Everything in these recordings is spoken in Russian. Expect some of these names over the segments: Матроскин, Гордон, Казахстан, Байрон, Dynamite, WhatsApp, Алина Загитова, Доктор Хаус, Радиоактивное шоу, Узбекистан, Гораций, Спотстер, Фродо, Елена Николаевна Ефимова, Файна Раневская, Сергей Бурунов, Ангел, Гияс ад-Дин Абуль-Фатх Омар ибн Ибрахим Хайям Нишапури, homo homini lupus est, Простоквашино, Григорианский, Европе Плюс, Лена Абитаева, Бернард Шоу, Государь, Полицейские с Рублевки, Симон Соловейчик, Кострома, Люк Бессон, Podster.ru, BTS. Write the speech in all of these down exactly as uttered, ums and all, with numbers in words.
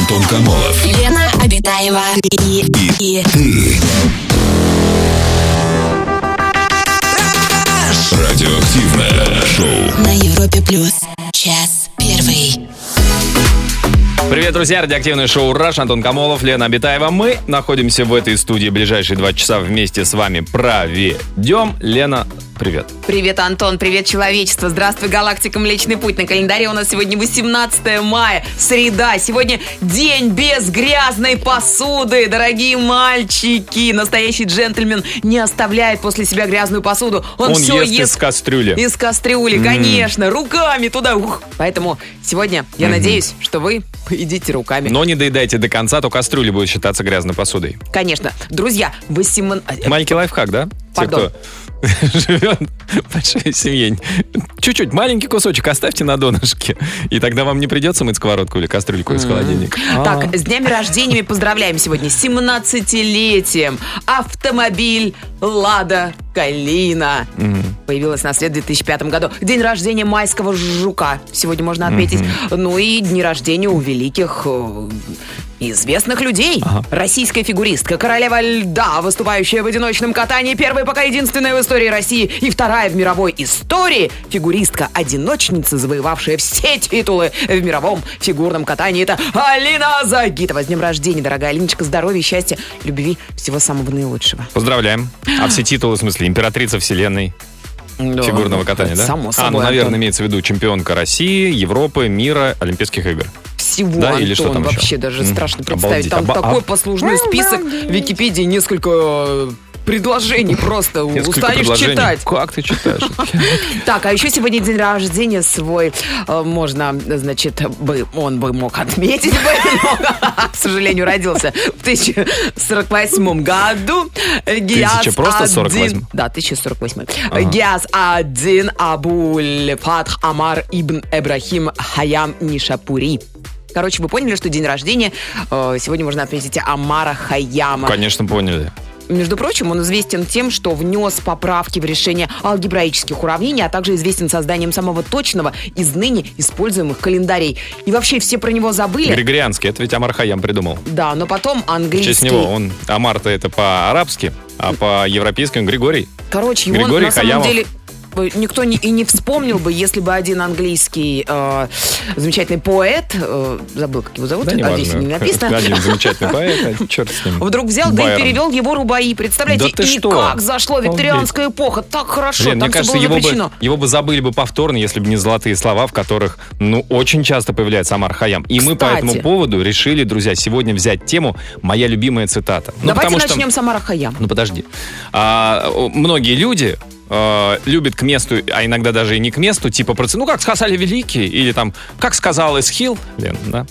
Антон Комолов, Лена Абитаева и, и, и ты. Радиоактивное шоу на Европе Плюс. Час первый. Привет, друзья! Радиоактивное шоу «Раш». Антон Комолов, Лена Абитаева. Мы находимся в этой студии. Ближайшие два часа вместе с вами проведем. Лена, привет. Привет, Антон. Привет, человечество. Здравствуй, галактика Млечный Путь. На календаре у нас сегодня восемнадцатое мая, среда. Сегодня день без грязной посуды. Дорогие мальчики, настоящий джентльмен не оставляет после себя грязную посуду. Он, Он все ест, ест из кастрюли. Из кастрюли, конечно. Mm. Руками туда. Ух. Поэтому сегодня я mm-hmm. надеюсь, что вы... идите руками. Но не доедайте до конца, то кастрюля будет считаться грязной посудой. Конечно. Друзья, восемнадцать... Маленький лайфхак, да? Пардон. Те, кто живет в большой семье, чуть-чуть, маленький кусочек оставьте на донышке, и тогда вам не придется мыть сковородку или кастрюльку из холодильника. Так, с днями рождения поздравляем сегодня. С семнадцатилетием автомобиль «Лада Калина» появилась на свет в две тысячи пятом году. День рождения майского жука сегодня можно отметить. Mm-hmm. Ну и дни рождения у великих э, известных людей. Ага. Российская фигуристка, королева льда, выступающая в одиночном катании, первая пока единственная в истории России и вторая в мировой истории фигуристка-одиночница, завоевавшая все титулы в мировом фигурном катании. Это Алина Загитова. С днем рождения, дорогая Алиночка. Здоровья, счастья, любви, всего самого наилучшего. Поздравляем. А все титулы, в смысле, императрица вселенной. Да. Фигурного катания, да? Само собой. А, ну, наверное, Антон. Имеется в виду чемпионка России, Европы, мира, Олимпийских игр. Всего, да, Антон, или что там вообще еще? Даже mm. страшно представить. Обалдеть. Там Оба- такой об... послужной список. В Википедии несколько... предложений просто. Несколько устанешь предложений. Читать. Как ты читаешь? Так, а еще сегодня день рождения свой. Можно, значит, бы он бы мог отметить, но, к сожалению, родился в тысяча сорок восьмом году. Гияс ад-Дин... Да, тысяча сорок восьмой. Гияс ад-Дин Абуль-Фатх Омар ибн Ибрахим Хайям Нишапури. Короче, вы поняли, что день рождения сегодня можно отметить Омара Хайяма. Конечно, поняли. Между прочим, он известен тем, что внес поправки в решение алгебраических уравнений, а также известен созданием самого точного из ныне используемых календарей. И вообще все про него забыли. Григорианский, это ведь Омар Хайям придумал. Да, но потом английский... В честь него, он, Омар-то это по-арабски, а по-европейски он Григорий. Короче, его Григорий на самом Хаямов. Деле... никто не, и не вспомнил бы, если бы один английский э, замечательный поэт, э, забыл, как его зовут, да, а здесь не написано. Один замечательный поэт, а черт с ним. Вдруг взял, Байрон. Да и перевел его рубаи. Представляете, да и что? Как зашло, викторианская эпоха, так хорошо, Лен, там все кажется, было запрещено. Его бы, его бы забыли бы повторно, если бы не золотые слова, в которых, ну, очень часто появляется Омар Хайям. И кстати, мы по этому поводу решили, друзья, сегодня взять тему «Моя любимая цитата». Ну, давайте потому, начнем что... с Омара Хайям. Ну, подожди. А, многие люди... Э, любит к месту, а иногда даже и не к месту, типа процент. Ну, как сказали великие, или там, как сказал Эсхил, Лен, да?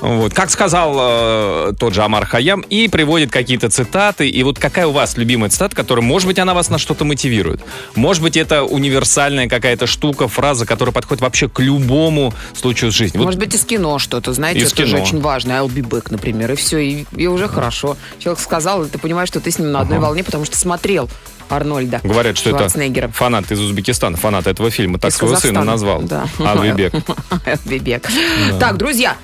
Вот, как сказал э, тот же Омар Хайям, и приводит какие-то цитаты. И вот какая у вас любимая цитата, которая, может быть, она вас на что-то мотивирует? Может быть, это универсальная какая-то штука, фраза, которая подходит вообще к любому случаю жизни. Вот. Может быть, из кино что-то, знаете, из это кино. Же очень важно. I'll be back, например, и все, и, и уже хорошо. Человек сказал, и ты понимаешь, что ты с ним на одной ага. волне, потому что смотрел Арнольда. Говорят, что это фанат из Узбекистана, фанат этого фильма. Так из своего Казахстана. Сына назвал. Да. Адбибек. Адбибек. Да. Так, друзья,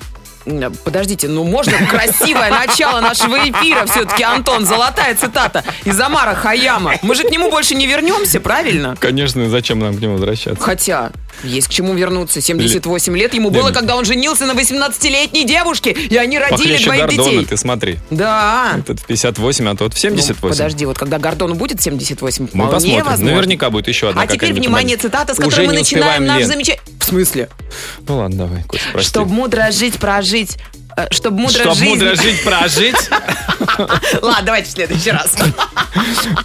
подождите, ну можно красивое начало нашего эфира все-таки, Антон, золотая цитата из Омара Хайяма. Мы же к нему больше не вернемся, правильно? Конечно, зачем нам к нему возвращаться? Хотя, есть к чему вернуться. семьдесят восемь Л... лет ему Лен... было, когда он женился на восемнадцатилетней девушке, и они родили двоих Гордона, детей. Ты смотри. Да. Этот в пятьдесят восемь, а тот в семьдесят восемь. Ну, подожди, вот когда Гордону будет семьдесят восемь, мы посмотрим. Возможно. Наверняка будет еще одна. А теперь, внимание, цитата, с которой мы начинаем наш замечательный... В смысле? Ну ладно, давай, Кость, прости. Чтобы мудро жить, прожить... Чтобы мудро Чтоб жизнь... мудро жить, прожить. Ладно, давайте в следующий раз.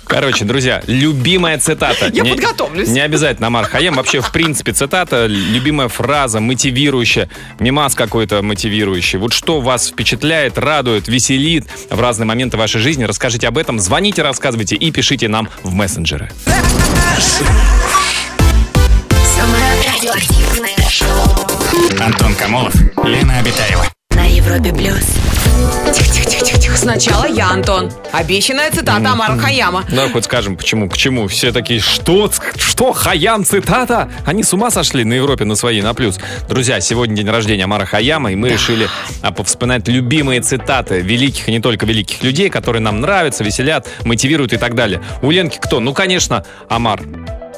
Короче, друзья, любимая цитата. Я не, подготовлюсь. Не обязательно Омар Хайям. Вообще, в принципе, цитата, любимая фраза, мотивирующая, мемас какой-то мотивирующий. Вот что вас впечатляет, радует, веселит в разные моменты вашей жизни. Расскажите об этом, звоните, рассказывайте и пишите нам в мессенджеры. Антон Комолов, Лена Абитаева. На Европе Плюс. Тихо-тихо-тихо-тихо. Сначала я, Антон. Обещанная цитата Омара Хайяма. Да, хоть скажем, почему, к чему. Все такие, что, что, Хайям, цитата? Они с ума сошли на Европе, на свои, на плюс. Друзья, сегодня день рождения Омара Хайяма, и мы решили повспоминать любимые цитаты великих и не только великих людей, которые нам нравятся, веселят, мотивируют и так далее. У Ленки кто? Ну, конечно, Омар.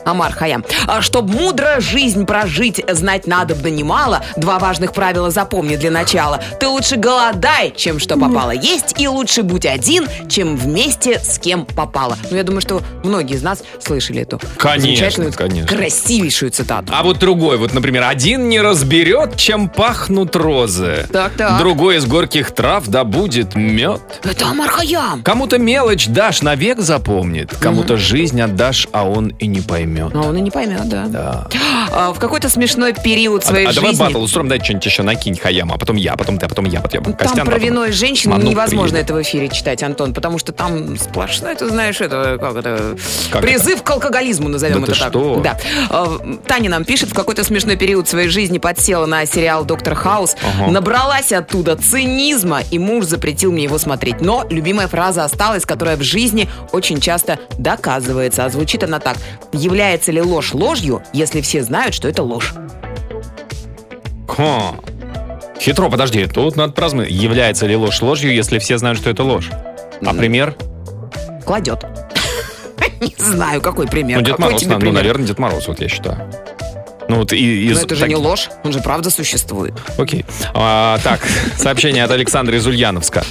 Омар Хайям. Чтоб мудро жизнь прожить, знать надобно немало. Два важных правила запомни для начала. Ты лучше голодай, чем что попало есть, и лучше будь один, чем вместе с кем попало. Ну, я думаю, что многие из нас слышали эту замечательную, конечно, красивейшую цитату. А вот другой, вот, например, один не разберет, чем пахнут розы. Так, так. Другой из горьких трав добудет мед. Это Омар Хайям. Кому-то мелочь дашь, навек запомнит. Кому-то угу. жизнь отдашь, а он и не поймет. А он и не поймет, да. да. А, в какой-то смешной период своей а, жизни... А давай батл устроим, дай что-нибудь еще накинь, Хайяма, а потом я, потом ты, а потом я, потом я. Там Костян, про потом... вино и женщину Манук невозможно приедет. Это в эфире читать, Антон, потому что там сплошное, ты знаешь, это как это... Как призыв это? К алкоголизму, назовем да это так. Что? Да. Таня нам пишет, в какой-то смешной период своей жизни подсела на сериал «Доктор Хаус», ага. набралась оттуда цинизма, и муж запретил мне его смотреть. Но любимая фраза осталась, которая в жизни очень часто доказывается, а звучит она так. Является ли ложь ложью, если все знают, что это ложь? Ха. Хитро, подожди, тут надо поразмыслить. Является ли ложь ложью, если все знают, что это ложь? А пример? Кладет. Не знаю, какой пример. Ну, Дед Мороз, ну, наверное, Дед Мороз, вот я считаю. Ну, вот и, и... Но это же так... не ложь, он же правда существует. Окей. А, так, сообщение от Александра из Ульяновска.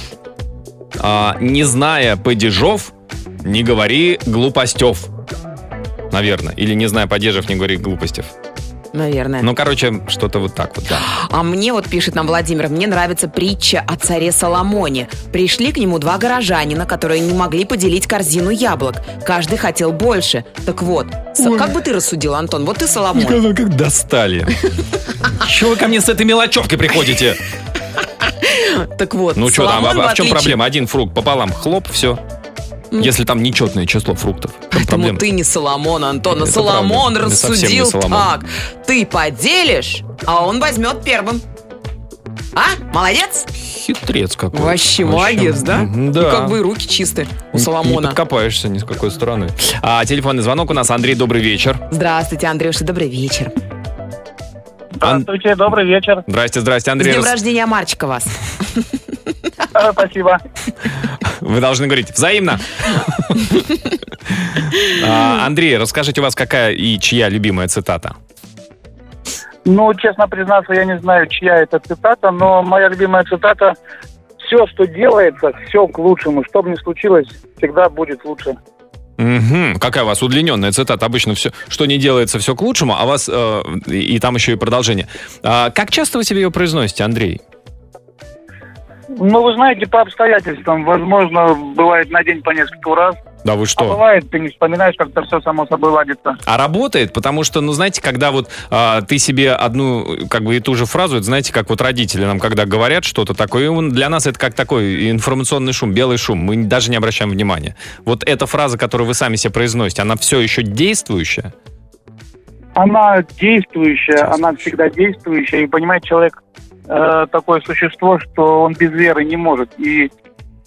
А, не зная падежов, не говори глупостев. Наверное. Или, не знаю, поддержав, не говори глупостей. Наверное. Ну, короче, что-то вот так вот, да. А мне, вот пишет нам Владимир, мне нравится притча о царе Соломоне. Пришли к нему два горожанина, которые не могли поделить корзину яблок. Каждый хотел больше. Так вот, Ой. Как бы ты рассудил, Антон? Вот ты Соломон. Сказал, как достали. Чего вы ко мне с этой мелочевкой приходите? Так вот, ну, что там, а в чем проблема? Один фрукт пополам, хлоп, все. Если там нечетное число фруктов. Поэтому ты не Соломон, Антон. Соломон правда. Рассудил Соломон. Так. Ты поделишь, а он возьмет первым. А? Молодец? Хитрец какой. Вообще молодец, да? Да. И как бы руки чистые у Соломона. Не подкопаешься ни с какой стороны. А, телефонный звонок у нас. Андрей, добрый вечер. Здравствуйте, Андрюша, добрый вечер. Здравствуйте, Ан... добрый вечер. Здрасте, здрасте, Андрей. С днем рождения, Марчика, вас. Спасибо. Вы должны говорить взаимно. Андрей, расскажите, у вас какая и чья любимая цитата? Ну, честно признаться, я не знаю, чья это цитата, но моя любимая цитата: все, что делается, все к лучшему. Что бы ни случилось, всегда будет лучше. Угу. Какая у вас удлиненная цитата? Обычно все, что не делается, все к лучшему, а у вас э, и там еще и продолжение. А как часто вы себе ее произносите, Андрей? Ну, вы знаете, по обстоятельствам. Возможно, бывает на день по несколько раз. Да вы что? А бывает, ты не вспоминаешь, как-то все само собой ладится. А работает? Потому что, ну, знаете, когда вот а, ты себе одну, как бы, и ту же фразу, это, знаете, как вот родители нам, когда говорят что-то такое, для нас это как такой информационный шум, белый шум, мы даже не обращаем внимания. Вот эта фраза, которую вы сами себе произносите, она все еще действующая? Она действующая, она всегда действующая, и, понимаете, человек... такое существо, что он без веры не может. И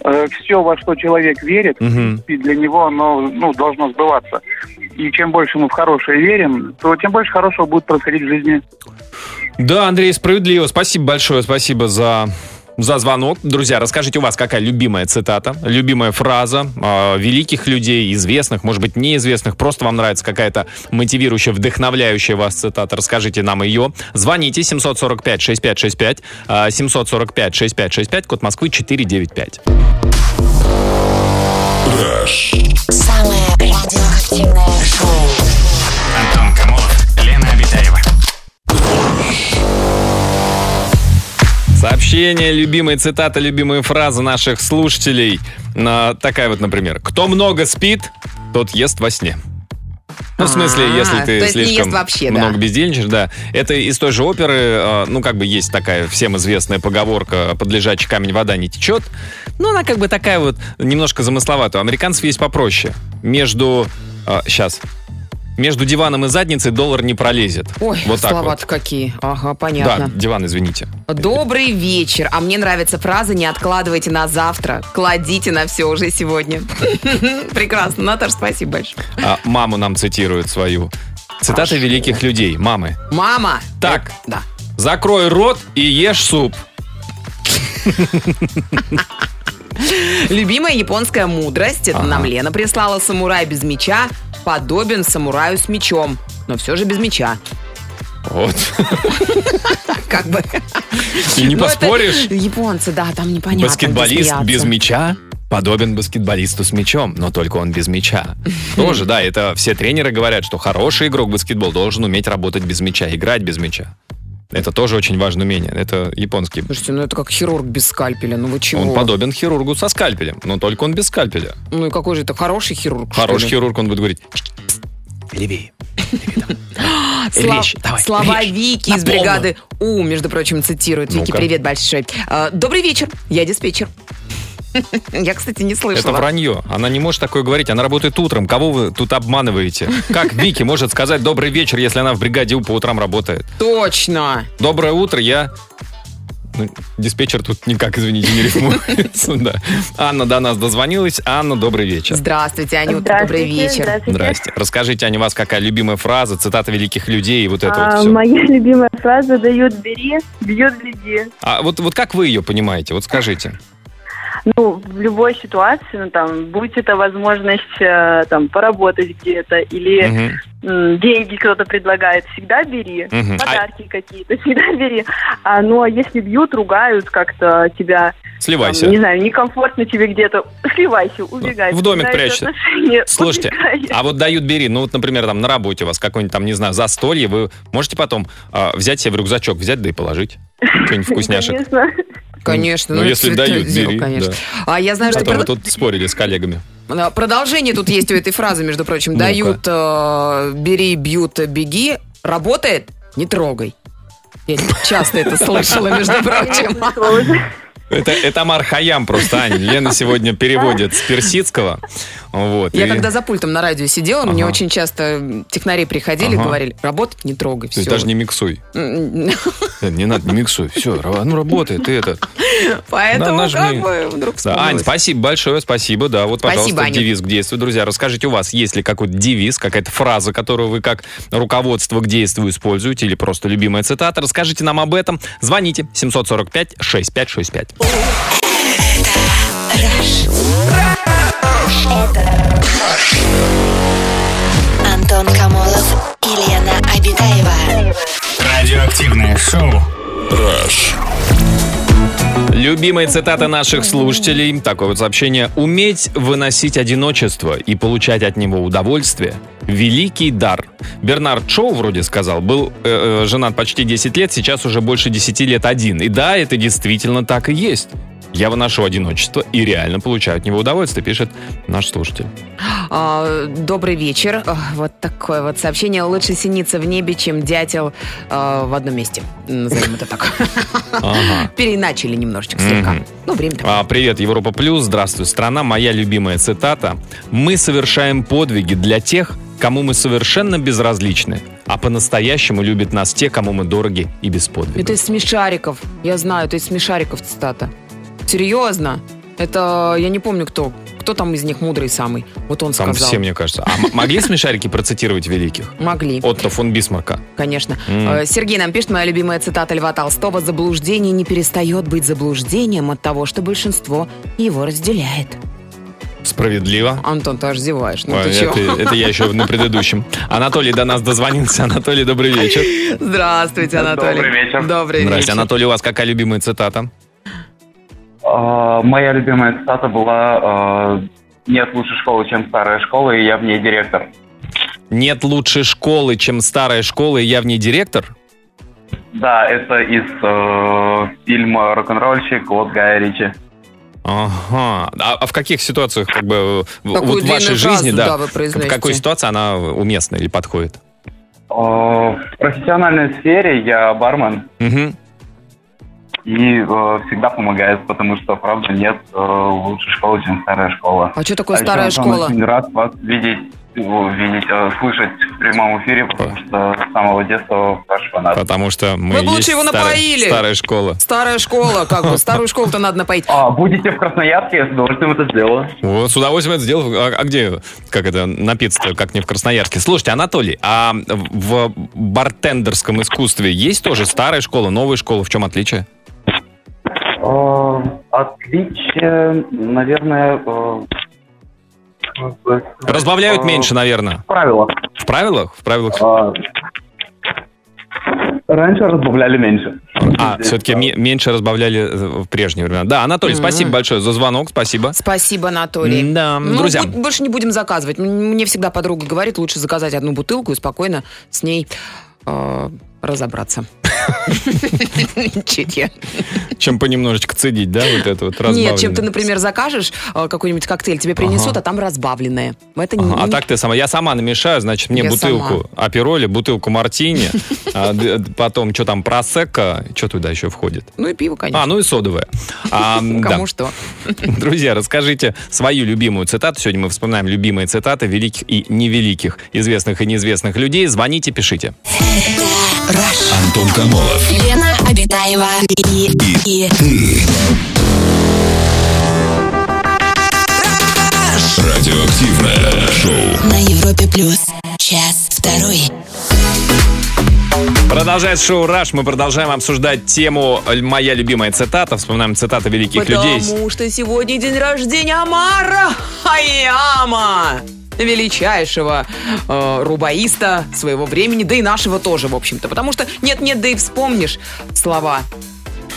э, все, во что человек верит, uh-huh. и для него оно, ну, должно сбываться. И чем больше мы в хорошее верим, то тем больше хорошего будет происходить в жизни. Да, Андрей, справедливо. Спасибо большое, спасибо за, за звонок. Друзья, расскажите, у вас какая любимая цитата, любимая фраза э, великих людей, известных, может быть, неизвестных. Просто вам нравится какая-то мотивирующая, вдохновляющая вас цитата. Расскажите нам ее. Звоните семь четыре пять шесть пять шесть пять, э, семь четыре пять шесть пять шесть пять, код Москвы четыре девять пять. Самое радиоактивное шоу. Антон Комолов, Лена Абитаева. Сообщение, любимые цитаты, любимые фразы наших слушателей. Такая вот, например. Кто много спит, тот ест во сне. Ну, в смысле, если а, ты слишком вообще, много да. бездельничаешь, да. Это из той же оперы, ну, как бы есть такая всем известная поговорка «Под лежачий камень вода не течет». Ну, она как бы такая вот, немножко замысловатая. У американцев есть попроще. Между... А, сейчас... Между диваном и задницей доллар не пролезет. Ой, вот слова-то вот. Какие. Ага, понятно. Да, диван, извините. Добрый вечер. А мне нравится фраза «не откладывайте на завтра, кладите на все уже сегодня». Прекрасно. Наташа, спасибо большое. Маму нам цитируют свою. Цитаты великих людей. Мамы. Мама. Так. Да. Закрой рот и ешь суп. Любимая японская мудрость. Это нам Лена прислала. Самурай без меча подобен самураю с мечом, но все же без меча. Вот. Как бы. И не поспоришь. Японцы, да, там непонятно. Баскетболист без мяча подобен баскетболисту с мячом, но только он без мяча. Тоже, да, это все тренеры говорят, что хороший игрок в баскетбол должен уметь работать без мяча, играть без мяча. Это тоже очень важное умение. Это японский. Слушайте, ну это как хирург без скальпеля. Ну вы чего? Он подобен хирургу со скальпелем, но только он без скальпеля. Ну и какой же это хороший хирург? Хороший хирург, он будет говорить: левее. Слова Вики из бригады У, между прочим, цитирует. Вики, привет большой. Добрый вечер, я диспетчер. Я, кстати, не слышала. Это вранье. Она не может такое говорить. Она работает утром. Кого вы тут обманываете? Как Вики может сказать «добрый вечер», если она в бригаде У по утрам работает? Точно. Доброе утро, я... Ну, диспетчер тут никак, извините, не рифмуется. Да. Анна до нас дозвонилась. Анна, добрый вечер. Здравствуйте, Анюта, добрый вечер. Здравствуйте. Здрасте. Расскажите, Аня, у вас какая любимая фраза, цитата великих людей и вот это а, вот все? Моя любимая фраза: «дают — бери, бьют — гляди». А вот, вот как вы ее понимаете? Вот скажите. Ну, в любой ситуации, ну, там, будь это возможность э, там, поработать где-то, или uh-huh. м, деньги кто-то предлагает, всегда бери, uh-huh. подарки I... какие-то, всегда бери. А, ну, а если бьют, ругают как-то тебя... Сливайся. Там, не знаю, некомфортно тебе где-то, сливайся, убегай. В домик прячься. Слушайте, убегай. А вот дают — бери, ну, вот, например, там, на работе у вас какое-нибудь, там, не знаю, застолье, вы можете потом э, взять себе в рюкзачок, взять, да и положить что-нибудь вкусняшек? Конечно. Конечно. Ну, ну если дают — бери, конечно. Да. А я знаю, что... Прод... вы тут спорили с коллегами. Продолжение тут есть у этой фразы, между прочим. Ну-ка. Дают — э, бери, бьют — беги. Работает — не трогай. Я часто это слышала, между прочим. Это, это Омар Хайям просто, Аня. Лена сегодня переводит с персидского. Вот, я и... когда за пультом на радио сидела, ага. мне очень часто технари приходили и ага. говорили: работать не трогай. Все. Ты даже не миксуй. Не надо, не миксуй. Все, ну работай, ты это... Поэтому как бы вдруг вспомнилось. Ань, спасибо большое, спасибо. Да, вот, пожалуйста, девиз к действию. Друзья, расскажите, у вас есть ли какой-то девиз, какая-то фраза, которую вы как руководство к действию используете, или просто любимая цитата? Расскажите нам об этом. Звоните семь четыре пять шесть пять шесть пять. Антон Комолов и Лена Абитаева. Радиоактивное шоу «Раш». Любимая цитата наших слушателей. Такое вот сообщение. «Уметь выносить одиночество и получать от него удовольствие – великий дар». Бернард Шоу, вроде сказал, был э, э, женат почти десять лет, сейчас уже больше десяти лет один. И да, это действительно так и есть. Я выношу одиночество и реально получаю от него удовольствие, пишет наш слушатель. Добрый вечер. Вот такое вот сообщение. Лучше синица в небе, чем дятел э, в одном месте. Назовем это так. Ага. Переначали немножечко слегка. Mm-hmm. Ну, время-то. А, привет, Европа Плюс. Здравствуй, страна. Моя любимая цитата. «Мы совершаем подвиги для тех, кому мы совершенно безразличны, а по-настоящему любят нас те, кому мы дороги и без подвигов». Это из Смешариков. Я знаю, это из Смешариков цитата. Серьезно? Это я не помню, кто. Кто там из них мудрый самый? Вот он там сказал. Там все, мне кажется. А могли Смешарики процитировать великих? Могли. Отто фон Бисмарка. Конечно. Mm. Сергей нам пишет: моя любимая цитата Льва Толстого: «Заблуждение не перестает быть заблуждением от того, что большинство его разделяет». Справедливо. Антон, ты аж зеваешь. Ну, Ой, ты это, чего? Это я еще на предыдущем. Анатолий до нас дозвонился. Анатолий, добрый вечер. Здравствуйте, Анатолий. Добрый вечер. Добрый вечер. Здравствуйте, Анатолий. У вас какая любимая цитата? Моя любимая цитата была: «Нет лучше школы, чем старая школа, и я в ней директор». «Нет лучше школы, чем старая школа, и я в ней директор»? Да, это из э, фильма «Рок-н-ролльщик» от Гая Ричи. Ага. А в каких ситуациях, как бы, вот в вашей жизни, да, в какой ситуации она уместна или подходит? В профессиональной сфере я бармен. Угу. И э, всегда помогает, потому что, правда, нет э, лучше школы, чем старая школа. А что такое а старая школа? Очень рад вас видеть. видеть, слышать в прямом эфире, потому что с самого детства ваш фанат. Потому что мы, мы есть лучше его старая, напоили. Старая школа. Старая школа, как бы. Старую школу-то надо напоить. А, будете в Красноярске, я с удовольствием это сделаю. Вот, с удовольствием это сделаю. А, а где, как это, напиться-то, как не в Красноярске? Слушайте, Анатолий, а в бартендерском искусстве есть тоже старая школа, новая школа? В чем отличие? Отличие, наверное... Разбавляют а, меньше, наверное. В правилах. В правилах? В правилах. А, раньше разбавляли меньше. А, здесь, все-таки да. м- меньше разбавляли в прежние времена. Да, Анатолий, mm-hmm. спасибо большое за звонок, спасибо. Спасибо, Анатолий. Да, ну, друзья. Будь, больше не будем заказывать. Мне всегда подруга говорит, лучше заказать одну бутылку и спокойно с ней э, разобраться. Чем понемножечко цедить, да, вот это вот разбавленное. Нет, чем ты, например, закажешь какой-нибудь коктейль, тебе принесут, ага. а там разбавленное. Это ага. не... А так ты сама, я сама намешаю, значит, мне я бутылку сама. Апероли, бутылку мартини, потом, что там, просекко, что туда еще входит? Ну и пиво, конечно. А, ну и содовое. Кому что. Друзья, расскажите свою любимую цитату. Сегодня мы вспоминаем любимые цитаты великих и невеликих, известных и неизвестных людей. Звоните, пишите. Антон Комолов, Лена Абитаева и, и, и ты. Радиоактивное шоу на Европе Плюс. Час второй. Продолжается шоу «Раш». Мы продолжаем обсуждать тему «Моя любимая цитата». Вспоминаем цитаты великих Потому людей. Потому что сегодня день рождения Омара Хайяма, величайшего э, рубаиста своего времени, да и нашего тоже, в общем-то. Потому что нет-нет, да и вспомнишь слова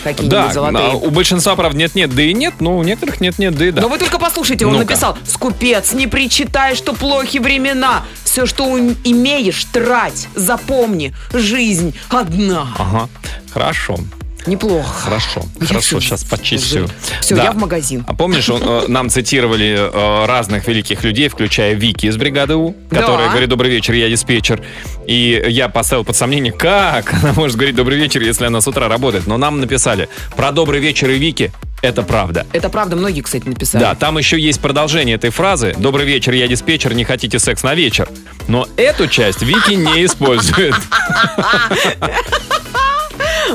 какие-нибудь да, золотые. У большинства, правда, нет-нет, да и нет, но у некоторых нет-нет, да и да. Но вы только послушайте, он Ну-ка. написал: «Скупец, не причитай, что плохи времена. Все, что имеешь, трать. Запомни, жизнь одна». Ага, хорошо. Неплохо. Хорошо, я хорошо, сейчас почищу. Все, да. я в магазин. А помнишь, он, э, нам цитировали э, разных великих людей, включая Вики из бригады У, которая да. говорит: «Добрый вечер, я диспетчер». И я поставил под сомнение, как она может говорить «добрый вечер», если она с утра работает. Но нам написали про «добрый вечер» и Вики. Это правда. Это правда, многие, кстати, написали. Да, там еще есть продолжение этой фразы: «Добрый вечер, я диспетчер, не хотите секс на вечер». Но эту часть Вики не использует.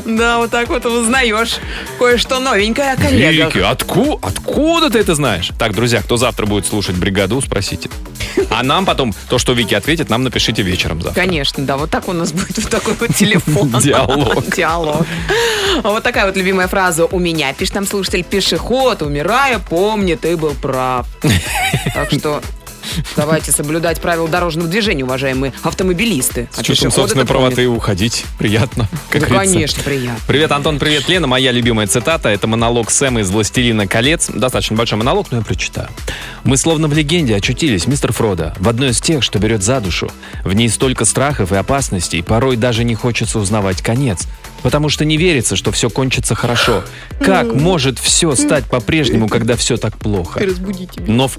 Да, вот так вот узнаешь кое-что новенькое о коллегах. Вики, отку, откуда ты это знаешь? Так, друзья, кто завтра будет слушать бригаду, спросите. А нам потом, то, что Вики ответит, нам напишите вечером завтра. Конечно, да, вот так у нас будет вот такой вот телефон. Диалог. Диалог. Вот такая вот любимая фраза у меня. Пишет нам слушатель: «Пешеход, умирая, помни, ты был прав». Так что... Давайте соблюдать правила дорожного движения, уважаемые автомобилисты. С чувством собственной правоты уходить. Приятно. Как да, конечно, приятно. Привет, Антон, привет, Лена. Моя любимая цитата — это монолог Сэма из «Властелина колец». Достаточно большой монолог, но я прочитаю. «Мы словно в легенде очутились, мистер Фродо, в одной из тех, что берет за душу. В ней столько страхов и опасностей, порой даже не хочется узнавать конец, потому что не верится, что все кончится хорошо. Как может все стать по-прежнему, когда все так плохо? Но в...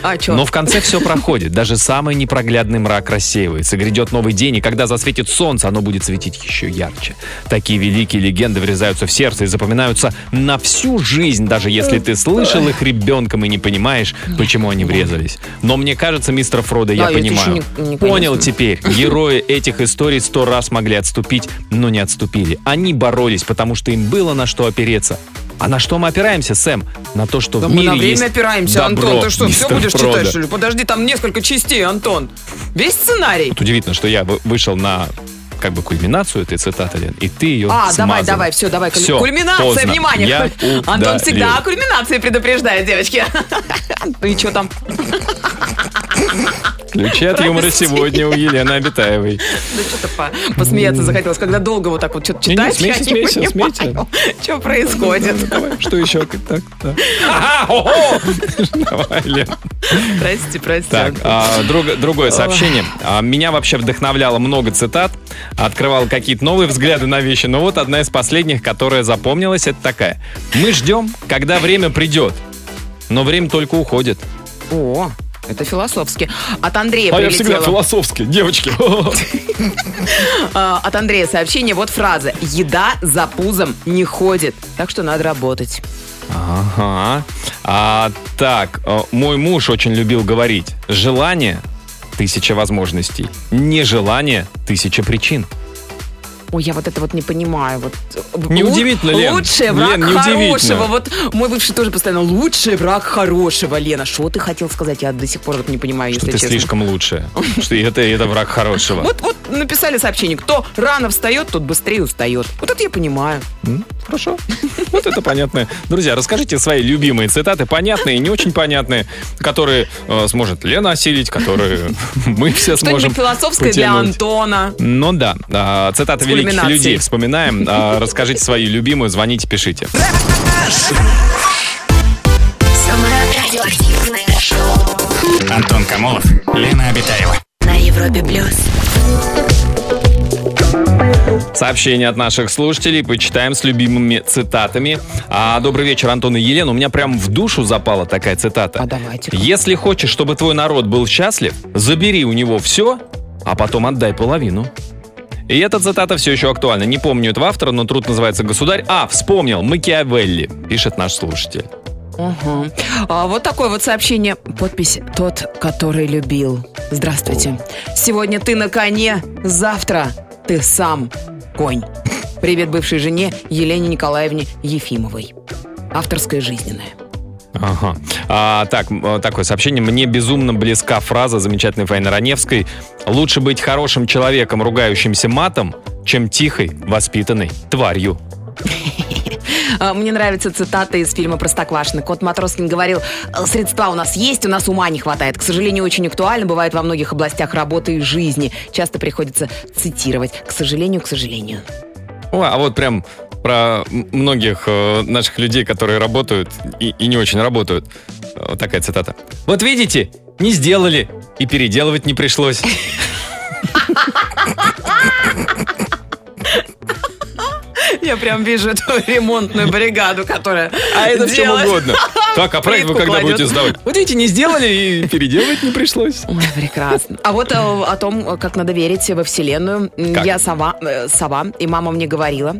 А, Но в конце все проходит. Даже самый непроглядный мрак рассеивается. Грядет новый день, и когда засветит солнце, оно будет светить еще ярче. Такие великие легенды врезаются в сердце и запоминаются на всю жизнь, даже если ты слышал их ребенком и не понимаешь, почему они врезались. Но мне кажется, мистер Фродо, да, я понимаю. Не, не Понял теперь. Герои этих историй сто раз могли отступить, но не отступили. Они боролись, потому что им было на что опереться. А на что мы опираемся, Сэм? На то, что да в мире есть добро. Мы на время опираемся, Антон. Ты что, все будешь Фродо. читать, что ли? Подожди, там несколько частей, Антон. Весь сценарий. Вот удивительно, что я вышел на, как бы, кульминацию этой цитаты, Лен, и ты ее а, смазал. А, давай, давай, все, давай. Все, кульминация, поздно. Внимание. Я Антон ударил. Всегда о кульминации предупреждает, девочки. Ну и что там? Ключи от юмора сегодня у Елены Абитаевой. Да что-то по- посмеяться захотелось, когда долго вот так вот что-то читаешь, я не понимаю, что происходит. Что еще? Так, да. Давай, Лен. Прости, прости. Другое сообщение. Меня вообще вдохновляло много цитат, открывало какие-то новые взгляды на вещи, но вот одна из последних, которая запомнилась, это такая: «Мы ждем, когда время придет, но время только уходит». О, это философски. От Андрея а прилетело... А я всегда философски, девочки. От Андрея сообщение, вот фраза: «Еда за пузом не ходит, так что надо работать». Ага. А, так, мой муж очень любил говорить: «Желание тысяча возможностей. Нежелание – тысяча причин. Ой, я вот это вот не понимаю. Вот. Не удивительно, Лен. Лучший враг Лен, хорошего. Вот мой бывший тоже постоянно лучший враг хорошего, Лена. Что ты хотел сказать? Я до сих пор вот не понимаю, что если ты честно. Слишком лучшая. Что это, это враг хорошего. Вот, вот написали сообщение. Кто рано встает, тот быстрее устает. Вот это я понимаю. Хорошо. Вот это понятно. Друзья, расскажите свои любимые цитаты, понятные и не очень понятные, которые э, сможет Лена осилить, которые мы все сможем. Что-нибудь философское для Антона. Ну да. Э, цитаты великих людей вспоминаем. Э, расскажите свою любимую, звоните, пишите. Антон Комолов, Лена Абитаева. На Европе Плюс. Сообщения от наших слушателей почитаем с любимыми цитатами. А, добрый вечер, Антон и Елена. У меня прям в душу запала такая цитата. А давайте. Если хочешь, чтобы твой народ был счастлив, забери у него все, а потом отдай половину. И эта цитата все еще актуальна. Не помню этого автора, но труд называется «Государь». А, вспомнил, Макиавелли, пишет наш слушатель. Угу. А, вот такое вот сообщение. Подпись «Тот, который любил». Здравствуйте. Сегодня ты на коне, завтра ты сам конь. Привет бывшей жене Елене Николаевне Ефимовой. Авторская жизненная. Ага. А, так, такое сообщение. Мне безумно близка фраза замечательной Файны Раневской. Лучше быть хорошим человеком, ругающимся матом, чем тихой, воспитанной тварью. Мне нравится цитата из фильма «Простоквашино». Кот Матроскин говорил: средства у нас есть, у нас ума не хватает. К сожалению, очень актуально бывает во многих областях работы и жизни. Часто приходится цитировать. К сожалению, к сожалению. О, а вот прям про многих наших людей, которые работают и, и не очень работают. Вот такая цитата. Вот видите, не сделали и переделывать не пришлось. Я прям вижу эту ремонтную бригаду, которая а это все угодно. Так, а проект вы когда кладет. Будете сдавать? Вот видите, не сделали и переделывать не пришлось. Ой, прекрасно. А вот о, о том, как надо верить во вселенную. Как? Я сова, э, сова, и мама мне говорила.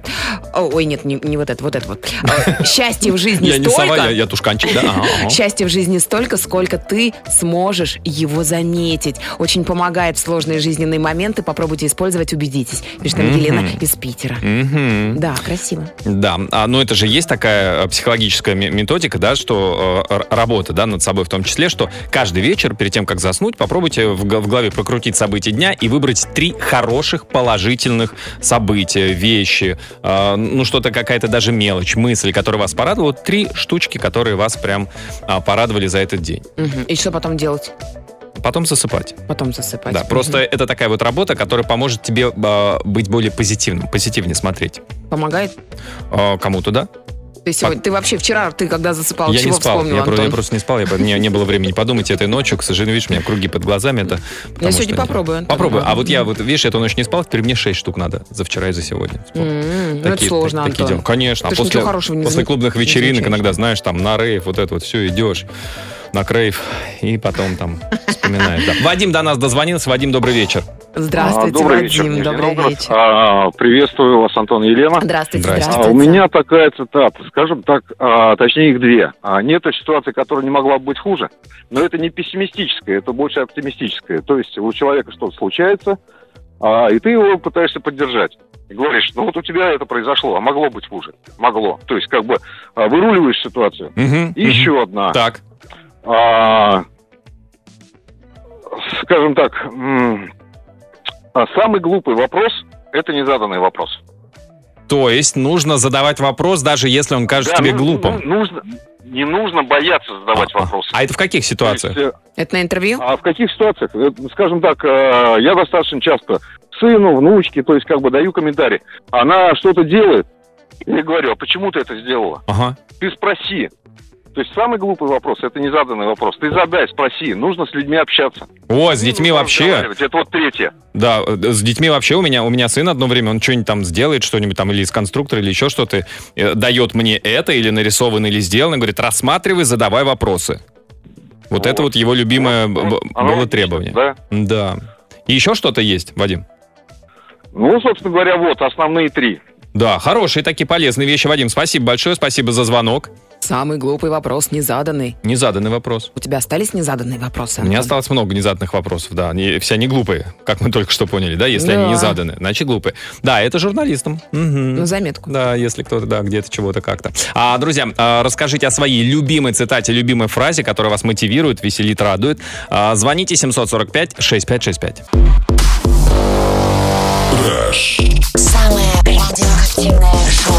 Ой, нет, не, не вот это, вот это вот. Счастье в жизни столько... Я не сова, я тушканчик, да? Счастье в жизни столько, сколько ты сможешь его заметить. Очень помогает в сложные жизненные моменты. Попробуйте использовать, убедитесь. Пишет нам Елена из Питера. Да, красиво. Да, а, но это же есть такая психологическая методика, да, что э, работа, да, над собой в том числе, что каждый вечер перед тем, как заснуть, попробуйте в, в голове прокрутить события дня и выбрать три хороших положительных события, вещи, э, ну что-то, какая-то даже мелочь, мысль, которая вас порадовала, три штучки, которые вас прям э, порадовали за этот день. Угу. И что потом делать? Потом засыпать. Потом засыпать. Да, просто это такая вот работа, которая поможет тебе э, быть более позитивным, позитивнее смотреть. Помогает? Э, кому-то, да. Ты, сегодня, По... ты вообще вчера, ты когда засыпал, я чего не спал, вспомнил, я, Антон? Я просто не спал, я, у меня не было времени подумать этой ночью, к сожалению, видишь, у меня круги под глазами. Это, я сегодня попробую, Антон. Попробую, а вот я, вот, видишь, эту ночь не спал, теперь мне шесть штук надо за вчера и за сегодня. Mm-hmm. Такие, это сложно, так, Антон. Такие, конечно, ты а после, после клубных не вечеринок не иногда, знаешь, там на рейв, вот это вот, все, идешь на крейв, и потом там вспоминаешь. Да. Вадим до нас дозвонился. Вадим, добрый вечер. Здравствуйте, добрый Вадим. Вечер, добрый вечер. вечер. А, приветствую вас, Антон и Елена. Здравствуйте. Здравствуйте. А, у меня такая цитата, скажем так, а, точнее их две. А, нет ситуации, которая не могла быть хуже, но это не пессимистическая, это больше оптимистическая. То есть у человека что-то случается, а, и ты его пытаешься поддержать. И говоришь, ну вот у тебя это произошло, а могло быть хуже. Могло. То есть как бы а, выруливаешь ситуацию. Угу, и угу. Еще одна. Так. А, скажем так, самый глупый вопрос – это незаданный вопрос. То есть нужно задавать вопрос, даже если он кажется да, тебе ну, глупым? Нужно, не нужно бояться задавать а, вопросы. А это в каких ситуациях? Есть, это на интервью? А в каких ситуациях? Скажем так, я достаточно часто сыну, внучке, то есть как бы даю комментарий. Она что-то делает, я говорю, а почему ты это сделала? Ага. Ты спроси. То есть самый глупый вопрос, это не заданный вопрос. Ты задай, спроси, нужно с людьми общаться. О, с детьми вообще. Это вот третье. Да, с детьми вообще у меня, у меня сын одно время, он что-нибудь там сделает, что-нибудь там или из конструктора, или еще что-то, дает мне это, или нарисовано, или сделано, говорит, рассматривай, задавай вопросы. Вот, вот. Это вот его любимое ну, было требование. Да? Да. И еще что-то есть, Вадим? Ну, собственно говоря, вот, основные три. Да, хорошие такие полезные вещи, Вадим. Спасибо большое, спасибо за звонок. Самый глупый вопрос, незаданный. Незаданный вопрос. У тебя остались незаданные вопросы, Антон? У меня осталось много незаданных вопросов, да. Они, все они глупые, как мы только что поняли, да? Если да. они не заданы, значит глупые. Да, это журналистам. Угу. На заметку. Да, если кто-то, да, где-то чего-то как-то. А, друзья, расскажите о своей любимой цитате, любимой фразе, которая вас мотивирует, веселит, радует. А, звоните семь четыре пять шесть пять шесть пять. Самое радиоактивное шоу.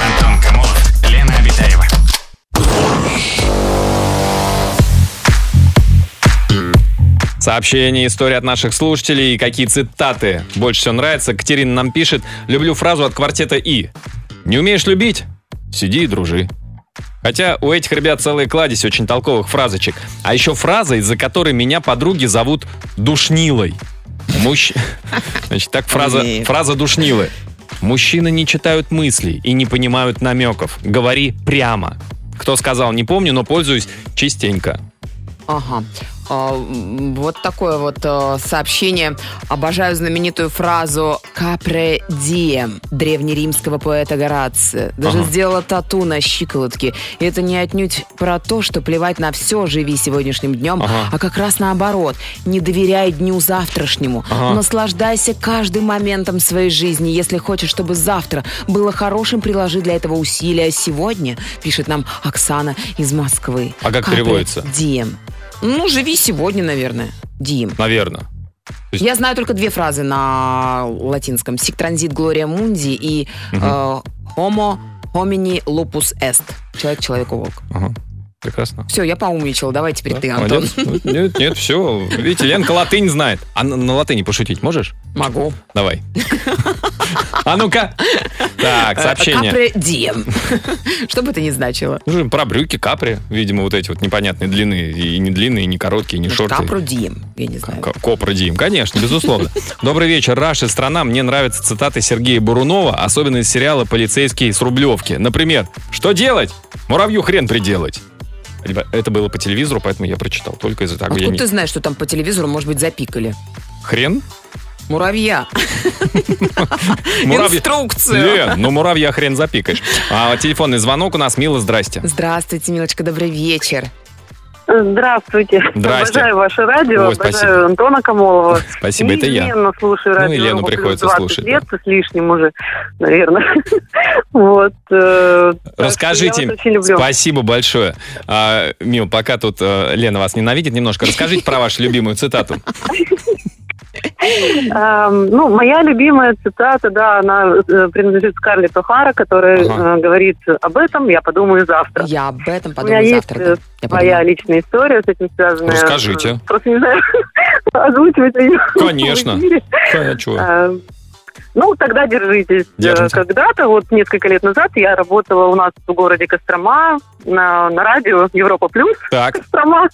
Антон Комолов, Лена Абитаева. Сообщения, истории от наших слушателей и какие цитаты больше всего нравятся. Катерина нам пишет: люблю фразу от квартета И. Не умеешь любить? Сиди и дружи. Хотя у этих ребят целая кладезь очень толковых фразочек. А еще фраза, из-за которой меня подруги зовут душнилой. Муж... Значит, так фраза, фраза душнилы. Мужчины не читают мыслей и не понимают намеков. Говори прямо. Кто сказал, не помню, но пользуюсь частенько. Ага. Вот такое вот сообщение. Обожаю знаменитую фразу «Carpe diem» древнеримского поэта Горация. Даже ага. сделала тату на щиколотке. И это не отнюдь про то, что плевать на все, живи сегодняшним днем, ага. а как раз наоборот. Не доверяй дню завтрашнему. Ага. Наслаждайся каждым моментом своей жизни. Если хочешь, чтобы завтра было хорошим, приложи для этого усилия сегодня, пишет нам Оксана из Москвы. А как Carpe переводится? Diem. Ну, живи сегодня, наверное, Дим. Наверное. Есть... Я знаю только две фразы на латинском. «Сик транзит глория мунди» и «Homo homini lupus est». «Человек, человеку, волк». Ага. Прекрасно. Все, я поумничала. Давай теперь да, ты, Антон. Молодец. Нет, нет, все. Видите, Ленка латынь знает. А на, на латыни пошутить можешь? Могу. Давай. А ну-ка. Так, сообщение. Капре дием. Что бы это ни значило. Про брюки, капри. Видимо, вот эти вот непонятные длины. И не длинные, и не короткие, и не шорты. Капру дием. Я не знаю. Копра дием. Конечно, безусловно. Добрый вечер, Раша, страна. Мне нравятся цитаты Сергея Бурунова, особенно из сериала «Полицейские с Рублевки». Например, что делать? Муравью хрен приделать. Это было по телевизору, поэтому я прочитал только из-за того. Откуда ты не... знаешь, что там по телевизору, может быть, запикали? Хрен? Муравья. Инструкцию. Лен, ну муравья хрен запикаешь. Телефонный звонок у нас. Мила, здрасте. Здравствуйте, Милочка, добрый вечер. Здравствуйте. Здравствуйте. Обожаю ваше радио, Ой, обожаю спасибо. Антона Комолова. Спасибо, это я. Неизменно слушаю радио. Ну и Лену приходится слушать. двадцать лет да. с лишним уже, наверное. Вот. Расскажите. Спасибо большое. А, Мил, пока тут а, Лена вас ненавидит немножко, расскажите про вашу любимую цитату. Ну, моя любимая цитата, да, она принадлежит Скарлетт О'Хара, которая ага. говорит: об этом я подумаю завтра. Я об этом подумаю завтра. У меня завтра, есть да. моя личная история с этим связанная. Расскажите. Просто не знаю, озвучивать ее. Конечно. Конечно. Ну, тогда держитесь. Держимся. Когда-то, вот несколько лет назад, я работала у нас в городе Кострома на, на радио «Европа Плюс». Так. Кострома.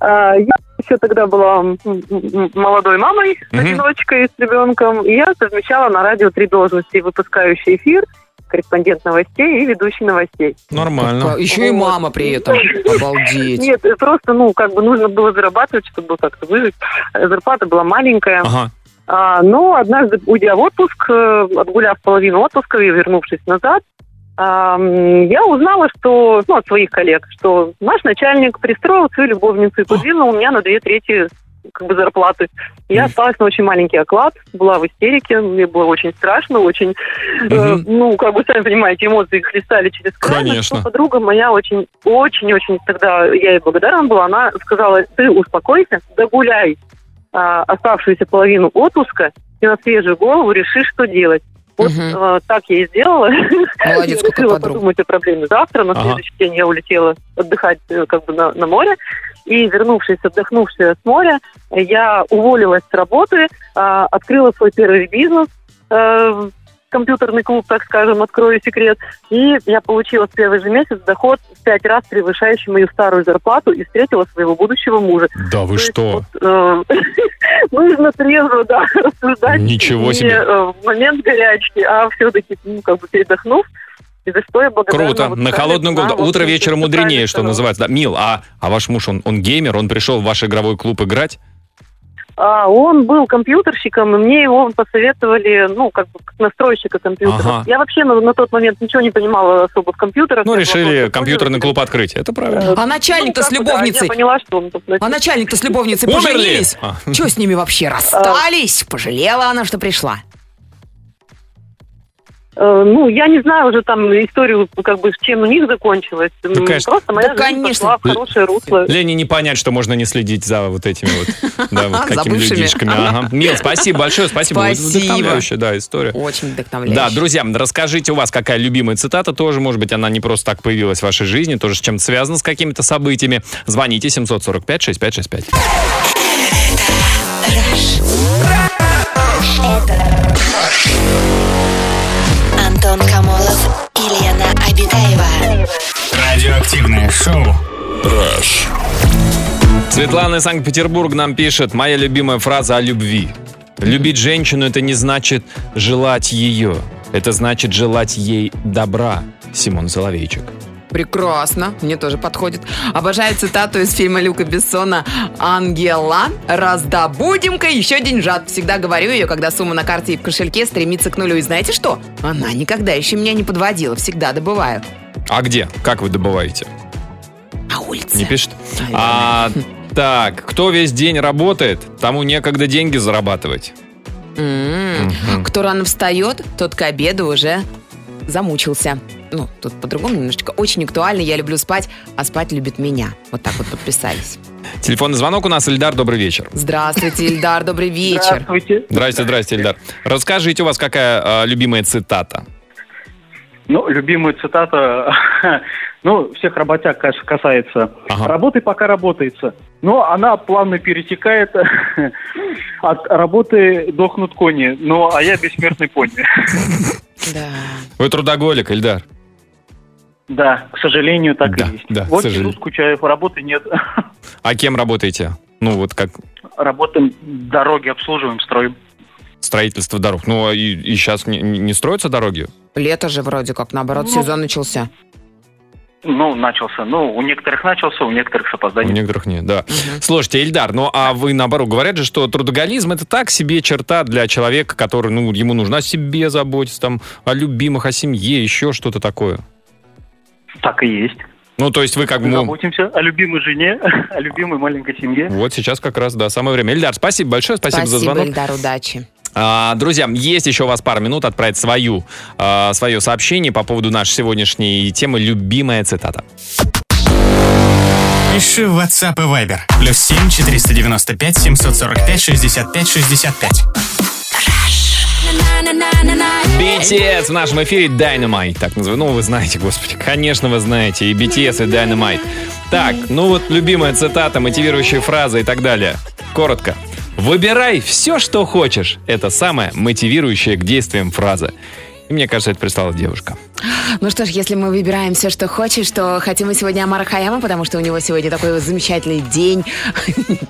Я еще тогда была молодой мамой, mm-hmm. одиночкой с ребенком, и я совмещала на радио три должности: выпускающий эфир, корреспондент новостей и ведущий новостей. Нормально. Так, еще вот. И мама при этом. Обалдеть. Нет, просто, ну, как бы нужно было зарабатывать, чтобы как-то выжить. Зарплата была маленькая. Ага. А, но однажды, уйдя в отпуск, отгуляв половину отпуска и вернувшись назад, а, я узнала, что, ну, от своих коллег, что наш начальник пристроил свою любовницу и подвинул у меня на две трети как бы зарплаты. Я осталась на очень маленький оклад, была в истерике, мне было очень страшно, очень, угу. э, ну, как бы, сами понимаете, эмоции хлестали через край. Конечно. Подруга моя очень, очень-очень, тогда я ей благодарна была, она сказала: ты успокойся, догуляй оставшуюся половину отпуска, и на свежую голову решишь, что делать. Вот угу. э, так я и сделала. Молодец, я решила подумать о проблеме завтра. На ага. следующий день я улетела отдыхать как бы на, на море. И, вернувшись, отдохнувшись с моря, я уволилась с работы, э, открыла свой первый бизнес, э, компьютерный клуб, так скажем, открою секрет. И я получила в первый же месяц доход в пять раз превышающий мою старую зарплату и встретила своего будущего мужа. Да вы что? Нужно трезво, да, рассуждать. Ничего себе. В момент горячки, а все-таки, ну, как бы передохнув. И за что я благодарна. Круто. Вот, на холодную голову. Утро вечера мудренее, что называется. Да, Мил, а, а ваш муж, он, он геймер? Он пришел в ваш игровой клуб играть? Он был компьютерщиком, и мне его посоветовали, ну, как бы, как настройщика компьютеров. Ага. Я вообще на, на тот момент ничего не понимала особо в компьютерах. Ну, решили вопрос, компьютерный клуб открыть, это правильно. А начальник-то ну, с любовницей... Да, я поняла, что он тут... А начальник-то с любовницей умерли? Поженились? А. Чего с ними вообще, расстались? А. Пожалела она, что пришла? Ну, я не знаю уже там историю, как бы, чем у них закончилось. Ну, конечно. Просто моя да, жизнь конечно. Пошла в хорошее русло. Лене не понять, что можно не следить за вот этими вот, да, вот какими людишками. Ага. Мил, спасибо большое, спасибо. Спасибо. Вдохновляющая, да, история. Очень вдохновляющая. Да, друзья, расскажите, у вас какая любимая цитата тоже, может быть, она не просто так появилась в вашей жизни, тоже с чем-то связана, с какими-то событиями. Звоните семь четыре пять шесть пять шесть пять. Антон Комолов и Лена Абитаева. Радиоактивное шоу. Rush. Светлана из Санкт-Петербурга нам пишет: моя любимая фраза о любви. Любить женщину — это не значит желать ее. Это значит желать ей добра. Симон Соловейчик. Прекрасно, мне тоже подходит. Обожаю цитату из фильма Люка Бессона «Ангела». Раздобудем-ка еще деньжат. Всегда говорю ее, когда сумма на карте и в кошельке стремится к нулю. И знаете что? Она никогда еще меня не подводила. Всегда добываю. А где? Как вы добываете? На улице. Не пишет? А, так, кто весь день работает, тому некогда деньги зарабатывать. Mm-hmm. Кто рано встает, тот к обеду уже замучился. Ну, тут по-другому немножечко. Очень актуально. Я люблю спать, а спать любит меня. Вот так вот подписались. Телефонный звонок у нас. Ильдар, добрый вечер. Здравствуйте, Ильдар, добрый вечер. Здравствуйте. Здрасте, здрасте, Ильдар. Расскажите, у вас какая э, любимая цитата? Ну, любимая цитата... Ну, всех работяг, конечно, касается. Ага. Работы пока работается. Но она плавно перетекает. От работы дохнут кони. Ну, а я бессмертный пони. Да. Вы трудоголик, Ильдар. Да, к сожалению, так да, и есть. Да, вот иду, скучаю, работы нет. А кем работаете? Ну, вот как? Работаем, дороги обслуживаем, строим. Строительство дорог. Ну, и, и сейчас не, не строятся дороги? Лето же вроде как, наоборот, ну, сезон начался. Ну, начался. Ну, у некоторых начался, у некоторых с опозданием. У некоторых нет, да. Угу. Слушайте, Ильдар, ну, а вы, наоборот, говорят же, что трудоголизм — это так себе черта для человека, который, ну, ему нужно о себе заботиться, там, о любимых, о семье, еще что-то такое. Так и есть. Ну, то есть вы как бы... Мы заботимся о любимой жене, о любимой маленькой семье. Вот сейчас как раз, да, самое время. Ильдар, спасибо большое, спасибо, спасибо за звонок. Спасибо, Ильдар, удачи. А, друзья, есть еще у вас пару минут отправить свою, а, свое сообщение по поводу нашей сегодняшней темы «Любимая цитата». Пиши в WhatsApp и Viber. Плюс семь четыреста девяносто пять семьсот сорок пять шестьдесят пять шестьдесят пять. би ти эс в нашем эфире, Dynamite, так называемый. Ну, вы знаете, господи, конечно, вы знаете. И би ти эс, и Dynamite. Так, ну вот любимая цитата, мотивирующая фраза и так далее. Коротко. Выбирай все, что хочешь. Это самая мотивирующая к действиям фраза. И мне кажется, это прислала девушка. Ну что ж, если мы выбираем все, что хочешь, то хотим мы сегодня Омара Хайяма, потому что у него сегодня такой замечательный день.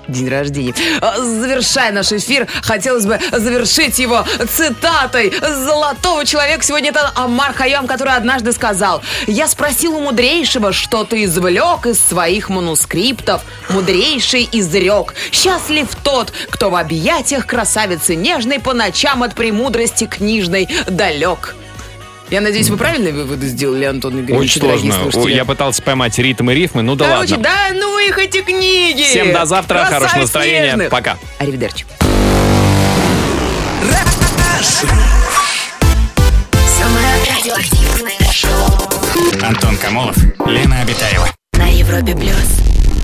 День рождения. Завершая наш эфир, хотелось бы завершить его цитатой золотого человека. Сегодня это Омар Хайям, который однажды сказал: «Я спросил у мудрейшего, что ты извлек из своих манускриптов. Мудрейший изрек: счастлив тот, кто в объятиях красавицы нежной по ночам от премудрости книжной далек». Я надеюсь, вы правильные выводы сделали, Антон Игоревич, дорогие слушатели. Я пытался поймать ритмы и рифмы, ну да Короче, ладно. Короче, да ну их эти книги! Всем до завтра, красавец, хорошего настроения, нежных. Пока. Аривидерчи. Антон Комолов, Лена Абитаева. На Европе Плюс.